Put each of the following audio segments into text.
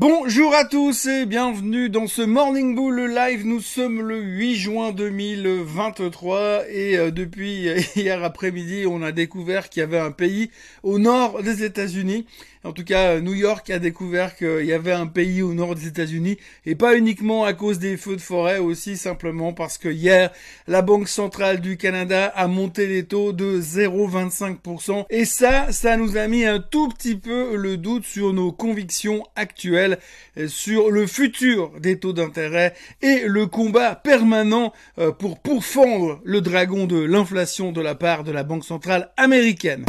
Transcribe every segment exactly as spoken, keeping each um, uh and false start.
Bonjour à tous et bienvenue dans ce Morning Bull Live. Nous sommes le huit juin deux mille vingt-trois et depuis hier après-midi, on a découvert qu'il y avait un pays au nord des États-Unis. En tout cas, New York a découvert qu'il y avait un pays au nord des États-Unis et pas uniquement à cause des feux de forêt, aussi simplement parce que hier, la Banque Centrale du Canada a monté les taux de zéro virgule vingt-cinq pour cent et ça, ça nous a mis un tout petit peu le doute sur nos convictions actuelles, sur le futur des taux d'intérêt et le combat permanent pour pourfendre le dragon de l'inflation de la part de la Banque centrale américaine.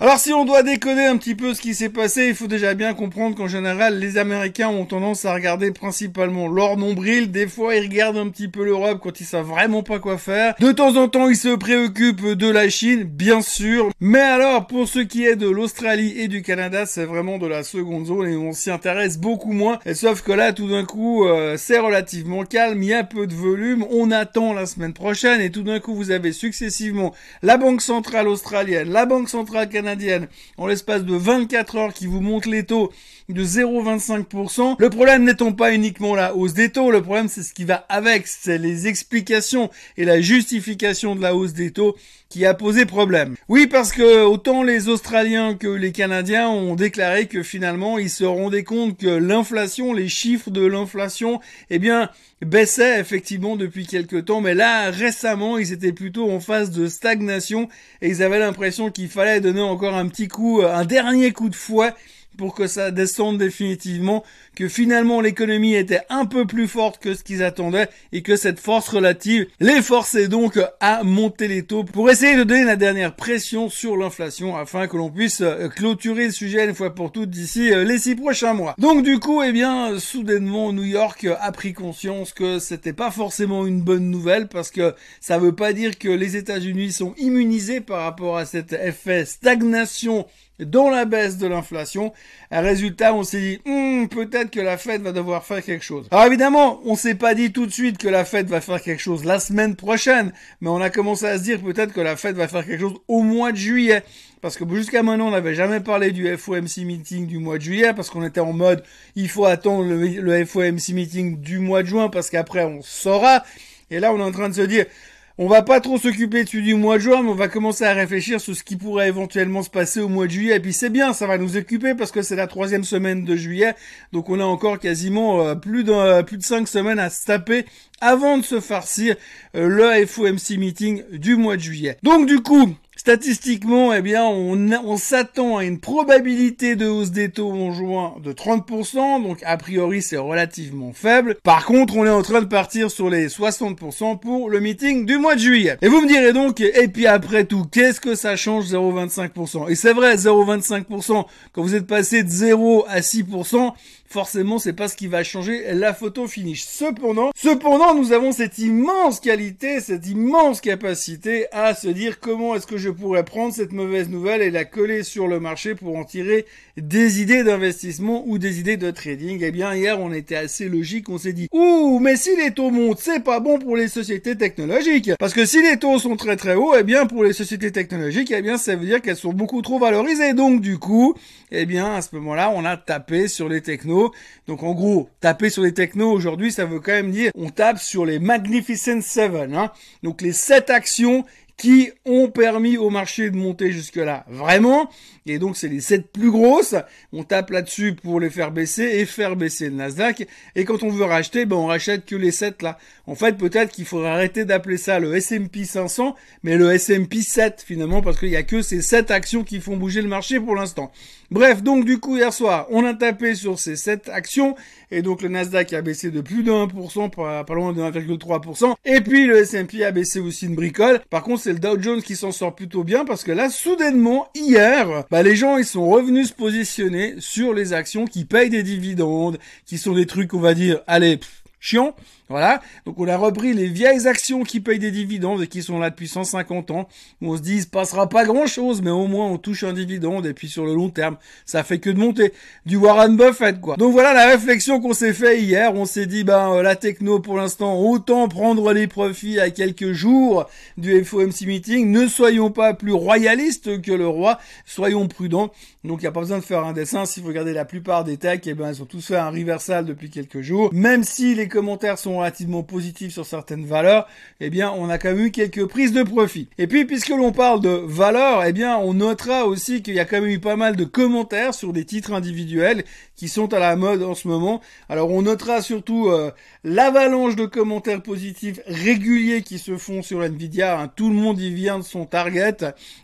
Alors si on doit décoder un petit peu ce qui s'est passé, il faut déjà bien comprendre qu'en général, les Américains ont tendance à regarder principalement leur nombril. Des fois, ils regardent un petit peu l'Europe quand ils savent vraiment pas quoi faire. De temps en temps, ils se préoccupent de la Chine, bien sûr. Mais alors, pour ce qui est de l'Australie et du Canada, c'est vraiment de la seconde zone et on s'y intéresse beaucoup moins. Et sauf que là, tout d'un coup, euh, c'est relativement calme, il y a peu de volume, on attend la semaine prochaine. Et tout d'un coup, vous avez successivement la Banque centrale australienne, la Banque centrale canadienne, en l'espace de vingt-quatre heures qui vous monte les taux de zéro virgule vingt-cinq pour cent. Le problème n'étant pas uniquement la hausse des taux, le problème c'est ce qui va avec, c'est les explications et la justification de la hausse des taux qui a posé problème. Oui, parce que autant les Australiens que les Canadiens ont déclaré que finalement ils se rendaient compte que l'inflation, les chiffres de l'inflation, eh bien baissaient effectivement depuis quelques temps, mais là récemment ils étaient plutôt en phase de stagnation et ils avaient l'impression qu'il fallait donner en encore un petit coup, un dernier coup de fouet pour que ça descende définitivement, que finalement l'économie était un peu plus forte que ce qu'ils attendaient et que cette force relative les forçait donc à monter les taux pour essayer de donner la dernière pression sur l'inflation afin que l'on puisse clôturer le sujet une fois pour toutes d'ici les six prochains mois. Donc du coup, eh bien, soudainement New York a pris conscience que c'était pas forcément une bonne nouvelle parce que ça veut pas dire que les États-Unis sont immunisés par rapport à cet effet stagnation dans la baisse de l'inflation. Résultat, on s'est dit hm, peut-être que la Fed va devoir faire quelque chose. Alors évidemment, on s'est pas dit tout de suite que la Fed va faire quelque chose la semaine prochaine, mais on a commencé à se dire peut-être que la Fed va faire quelque chose au mois de juillet. Parce que jusqu'à maintenant, on n'avait jamais parlé du F O M C meeting du mois de juillet, parce qu'on était en mode, il faut attendre le, le F O M C meeting du mois de juin, parce qu'après, on saura. Et là, on est en train de se dire, on va pas trop s'occuper dessus du mois de juin, mais on va commencer à réfléchir sur ce qui pourrait éventuellement se passer au mois de juillet. Et puis c'est bien, ça va nous occuper parce que c'est la troisième semaine de juillet. Donc on a encore quasiment plus de, plus de cinq semaines à se taper avant de se farcir le F O M C meeting du mois de juillet. Donc du coup, statistiquement, eh bien, on, on s'attend à une probabilité de hausse des taux en juin de trente pour cent, donc a priori c'est relativement faible. Par contre, on est en train de partir sur les soixante pour cent pour le meeting du mois de juillet. Et vous me direz donc, et puis après tout, qu'est-ce que ça change zéro virgule vingt-cinq pour cent? Et c'est vrai, zéro virgule vingt-cinq pour cent, quand vous êtes passé de zéro à six pour cent, forcément c'est pas ce qui va changer la photo finish. Cependant, cependant, nous avons cette immense qualité, cette immense capacité à se dire comment est-ce que je pourrais prendre cette mauvaise nouvelle et la coller sur le marché pour en tirer des idées d'investissement ou des idées de trading. Eh bien, hier, on était assez logique. On s'est dit, ouh, mais si les taux montent, c'est pas bon pour les sociétés technologiques. Parce que si les taux sont très très hauts, eh bien, pour les sociétés technologiques, eh bien, ça veut dire qu'elles sont beaucoup trop valorisées. Donc, du coup, eh bien, à ce moment-là, on a tapé sur les technos. Donc, en gros, taper sur les technos aujourd'hui, ça veut quand même dire, on tape sur les Magnificent Seven, hein. Donc, les sept actions qui ont permis au marché de monter jusque-là, vraiment. Et donc, c'est les sept plus grosses. On tape là-dessus pour les faire baisser et faire baisser le Nasdaq. Et quand on veut racheter, ben on rachète que les sept là. En fait, peut-être qu'il faudrait arrêter d'appeler ça le S and P cinq cents, mais le S and P sept finalement, parce qu'il n'y a que ces sept actions qui font bouger le marché pour l'instant. Bref, donc du coup, hier soir, on a tapé sur ces sept actions. Et donc, le Nasdaq a baissé de plus de un pour cent, pas, pas loin de un virgule trois pour cent. Et puis, le S and P a baissé aussi une bricole. Par contre, c'est le Dow Jones qui s'en sort plutôt bien parce que là, soudainement, hier, bah, les gens, ils sont revenus se positionner sur les actions qui payent des dividendes, qui sont des trucs, on va dire, allez, pff, chiant. Voilà. Donc, on a repris les vieilles actions qui payent des dividendes et qui sont là depuis cent cinquante ans. On se dit, il se passera pas grand chose, mais au moins, on touche un dividende. Et puis, sur le long terme, ça fait que de monter. Du Warren Buffett, quoi. Donc, voilà la réflexion qu'on s'est fait hier. On s'est dit, ben, la techno, pour l'instant, autant prendre les profits à quelques jours du F O M C meeting. Ne soyons pas plus royalistes que le roi. Soyons prudents. Donc, il n'y a pas besoin de faire un dessin. Si vous regardez la plupart des techs, eh ben, ils ont tous fait un reversal depuis quelques jours. Même si les commentaires sont relativement positifs sur certaines valeurs, eh bien, on a quand même eu quelques prises de profit. Et puis, puisque l'on parle de valeurs, eh bien, on notera aussi qu'il y a quand même eu pas mal de commentaires sur des titres individuels qui sont à la mode en ce moment. Alors, on notera surtout euh, l'avalanche de commentaires positifs réguliers qui se font sur Nvidia. Hein. Tout le monde y vient de son target.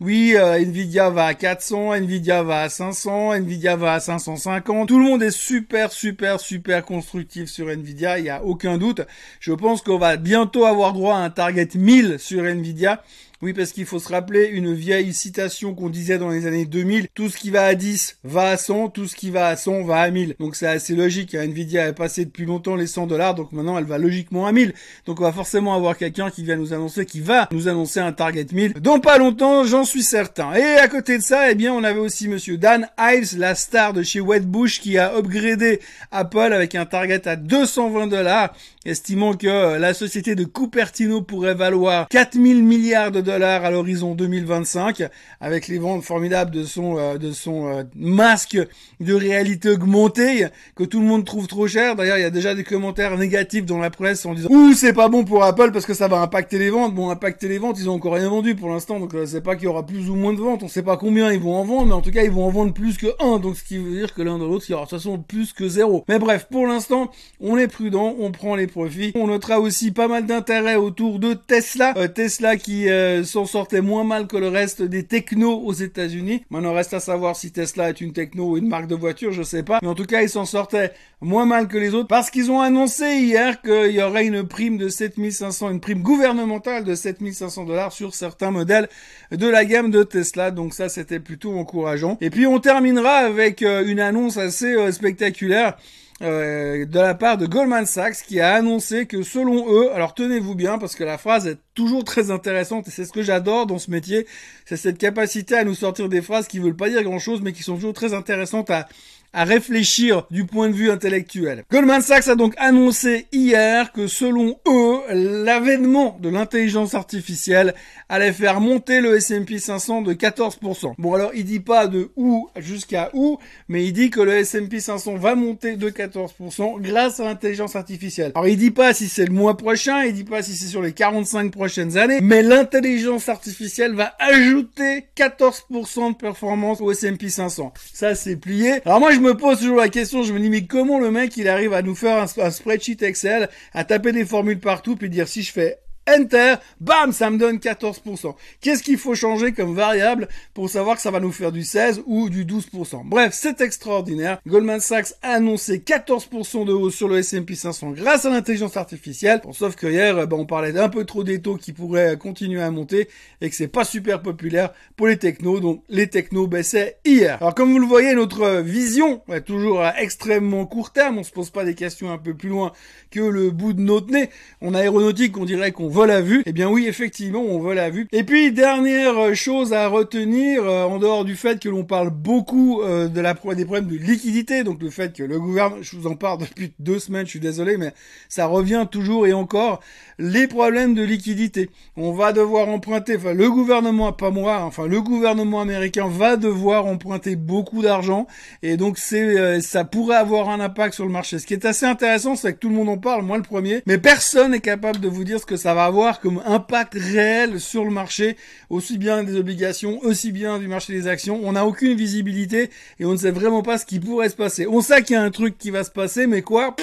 Oui, euh, Nvidia va à quatre cents, Nvidia va à cinq cents, Nvidia va à cinq cent cinquante. Tout le monde est super, super, super constructif sur Nvidia. Il n'y a aucun doute. Je pense qu'on va bientôt avoir droit à un target mille sur Nvidia. Oui, parce qu'il faut se rappeler une vieille citation qu'on disait dans les années deux mille. Tout ce qui va à dix va à cent, tout ce qui va à cent va à mille. Donc c'est assez logique. Hein. Nvidia est passé depuis longtemps les cent dollars, donc maintenant elle va logiquement à mille. Donc on va forcément avoir quelqu'un qui vient nous annoncer, qui va nous annoncer un target mille. Dans pas longtemps, j'en suis certain. Et à côté de ça, eh bien, on avait aussi monsieur Dan Ives, la star de chez Wedbush, qui a upgradé Apple avec un target à deux cent vingt dollars, estimant que la société de Cupertino pourrait valoir quatre mille milliards de dollars à l'horizon deux mille vingt-cinq, avec les ventes formidables de son euh, de son euh, masque de réalité augmentée que tout le monde trouve trop cher. D'ailleurs, il y a déjà des commentaires négatifs dans la presse en disant « Ouh, c'est pas bon pour Apple parce que ça va impacter les ventes ». Bon, impacter les ventes, ils ont encore rien vendu pour l'instant, donc euh, c'est pas qu'il y aura plus ou moins de ventes, on sait pas combien ils vont en vendre, mais en tout cas, ils vont en vendre plus que un, donc ce qui veut dire que l'un de l'autre, il y aura de toute façon plus que zéro. Mais bref, pour l'instant, on est prudent, on prend les profits. On notera aussi pas mal d'intérêt autour de Tesla. Euh, Tesla qui... Euh, s'en sortait moins mal que le reste des technos aux États-Unis. Maintenant, reste à savoir si Tesla est une techno ou une marque de voiture, je sais pas. Mais en tout cas, ils s'en sortaient moins mal que les autres parce qu'ils ont annoncé hier qu'il y aurait une prime de sept mille cinq cents, une prime gouvernementale de sept mille cinq cents dollars sur certains modèles de la gamme de Tesla. Donc ça, c'était plutôt encourageant. Et puis, on terminera avec une annonce assez spectaculaire. Euh, de la part de Goldman Sachs qui a annoncé que selon eux, alors tenez-vous bien parce que la phrase est toujours très intéressante et c'est ce que j'adore dans ce métier, c'est cette capacité à nous sortir des phrases qui veulent pas dire grand-chose mais qui sont toujours très intéressantes à à réfléchir du point de vue intellectuel. Goldman Sachs a donc annoncé hier que selon eux, l'avènement de l'intelligence artificielle allait faire monter le S and P cinq cents de quatorze pour cent. Bon alors, il dit pas de où jusqu'à où, mais il dit que le S and P cinq cents va monter de quatorze pour cent grâce à l'intelligence artificielle. Alors il dit pas si c'est le mois prochain, il dit pas si c'est sur les quarante-cinq prochaines années, mais l'intelligence artificielle va ajouter quatorze pour cent de performance au S and P cinq cents. Ça c'est plié. Alors moi je me pose toujours la question, je me dis mais comment le mec il arrive à nous faire un, un spreadsheet Excel, à taper des formules partout puis dire si je fais Enter, bam, ça me donne quatorze pour cent. Qu'est-ce qu'il faut changer comme variable pour savoir que ça va nous faire du seize ou du douze pour cent? Bref, c'est extraordinaire. Goldman Sachs a annoncé quatorze pour cent de hausse sur le S and P cinq cents grâce à l'intelligence artificielle. Bon, sauf que hier, ben, on parlait d'un peu trop des taux qui pourraient continuer à monter et que c'est pas super populaire pour les technos. Donc, les technos baissaient hier. Alors, comme vous le voyez, notre vision est toujours à extrêmement court terme. On se pose pas des questions un peu plus loin que le bout de notre nez. En aéronautique, on dirait qu'on on vole à vue. Eh bien oui, effectivement, on vole à vue. Et puis, dernière chose à retenir, euh, en dehors du fait que l'on parle beaucoup euh, de la des problèmes de liquidité, donc le fait que le gouvernement, je vous en parle depuis deux semaines, je suis désolé, mais ça revient toujours et encore, les problèmes de liquidité. On va devoir emprunter, enfin le gouvernement, pas moi, enfin le gouvernement américain va devoir emprunter beaucoup d'argent, et donc c'est euh, ça pourrait avoir un impact sur le marché. Ce qui est assez intéressant, c'est que tout le monde en parle, moi le premier, mais personne n'est capable de vous dire ce que ça va avoir comme impact réel sur le marché, aussi bien des obligations, aussi bien du marché des actions. On n'a aucune visibilité et on ne sait vraiment pas ce qui pourrait se passer. On sait qu'il y a un truc qui va se passer, mais quoi,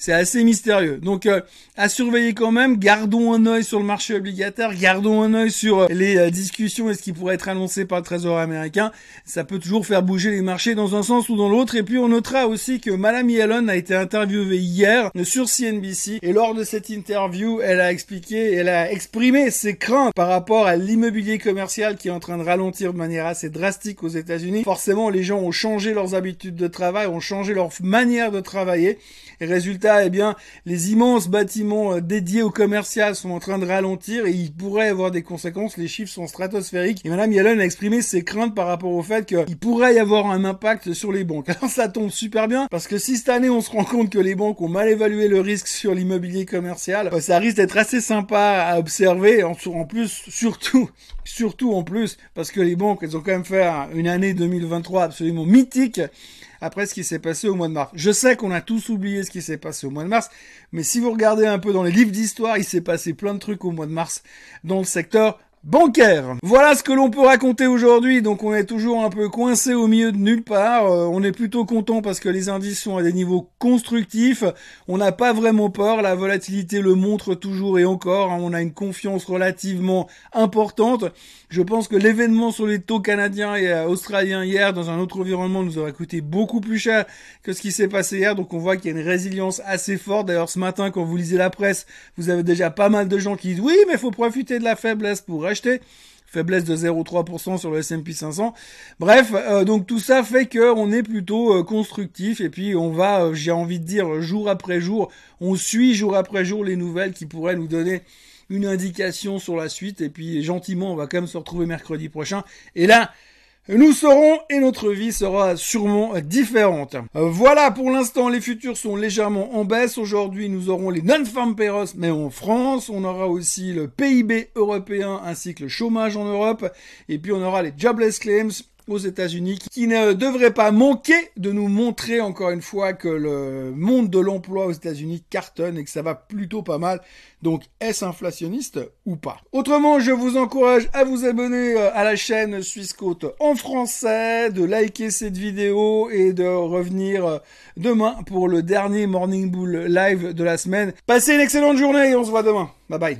c'est assez mystérieux. Donc, euh, à surveiller quand même. Gardons un œil sur le marché obligataire, gardons un œil sur euh, les euh, discussions et ce qui pourrait être annoncé par le Trésor américain. Ça peut toujours faire bouger les marchés dans un sens ou dans l'autre. Et puis, on notera aussi que Madame Yellen a été interviewée hier sur C N B C et lors de cette interview, elle a expliqué elle a exprimé ses craintes par rapport à l'immobilier commercial qui est en train de ralentir de manière assez drastique aux États-Unis. Forcément, les gens ont changé leurs habitudes de travail, ont changé leur manière de travailler. Et résultat, résultat, eh bien, les immenses bâtiments dédiés aux commerciales sont en train de ralentir et il pourrait avoir des conséquences. Les chiffres sont stratosphériques. Et Madame Yellen a exprimé ses craintes par rapport au fait qu'il pourrait y avoir un impact sur les banques. Alors ça tombe super bien parce que si cette année on se rend compte que les banques ont mal évalué le risque sur l'immobilier commercial, ça risque d'être assez sympa à observer. En plus, surtout, surtout en plus, parce que les banques, elles ont quand même fait une année deux mille vingt-trois absolument mythique après ce qui s'est passé au mois de mars. Je sais qu'on a tous oublié ce qui s'est passé au mois de mars, mais si vous regardez un peu dans les livres d'histoire, il s'est passé plein de trucs au mois de mars dans le secteur bancaire. Voilà ce que l'on peut raconter aujourd'hui. Donc on est toujours un peu coincé au milieu de nulle part. Euh, on est plutôt content parce que les indices sont à des niveaux constructifs. On n'a pas vraiment peur. La volatilité le montre toujours et encore. Hein. On a une confiance relativement importante. Je pense que l'événement sur les taux canadiens et australiens hier dans un autre environnement nous aurait coûté beaucoup plus cher que ce qui s'est passé hier. Donc on voit qu'il y a une résilience assez forte. D'ailleurs ce matin quand vous lisez la presse, vous avez déjà pas mal de gens qui disent oui mais il faut profiter de la faiblesse pour acheter, faiblesse de zéro virgule trois pour cent sur le S and P cinq cents. Bref, euh, donc tout ça fait que on est plutôt euh, constructif et puis on va, euh, j'ai envie de dire, jour après jour, on suit jour après jour les nouvelles qui pourraient nous donner une indication sur la suite et puis gentiment on va quand même se retrouver mercredi prochain et là nous saurons et notre vie sera sûrement différente. Euh, voilà, pour l'instant, les futurs sont légèrement en baisse. Aujourd'hui, nous aurons les non-farm payrolls, mais en France. On aura aussi le P I B européen ainsi que le chômage en Europe. Et puis, on aura les jobless claims aux États-Unis qui ne devrait pas manquer de nous montrer encore une fois que le monde de l'emploi aux États-Unis cartonne et que ça va plutôt pas mal. Donc, est-ce inflationniste ou pas? Autrement, je vous encourage à vous abonner à la chaîne Swissquote en français, de liker cette vidéo et de revenir demain pour le dernier Morning Bull Live de la semaine. Passez une excellente journée et on se voit demain. Bye bye.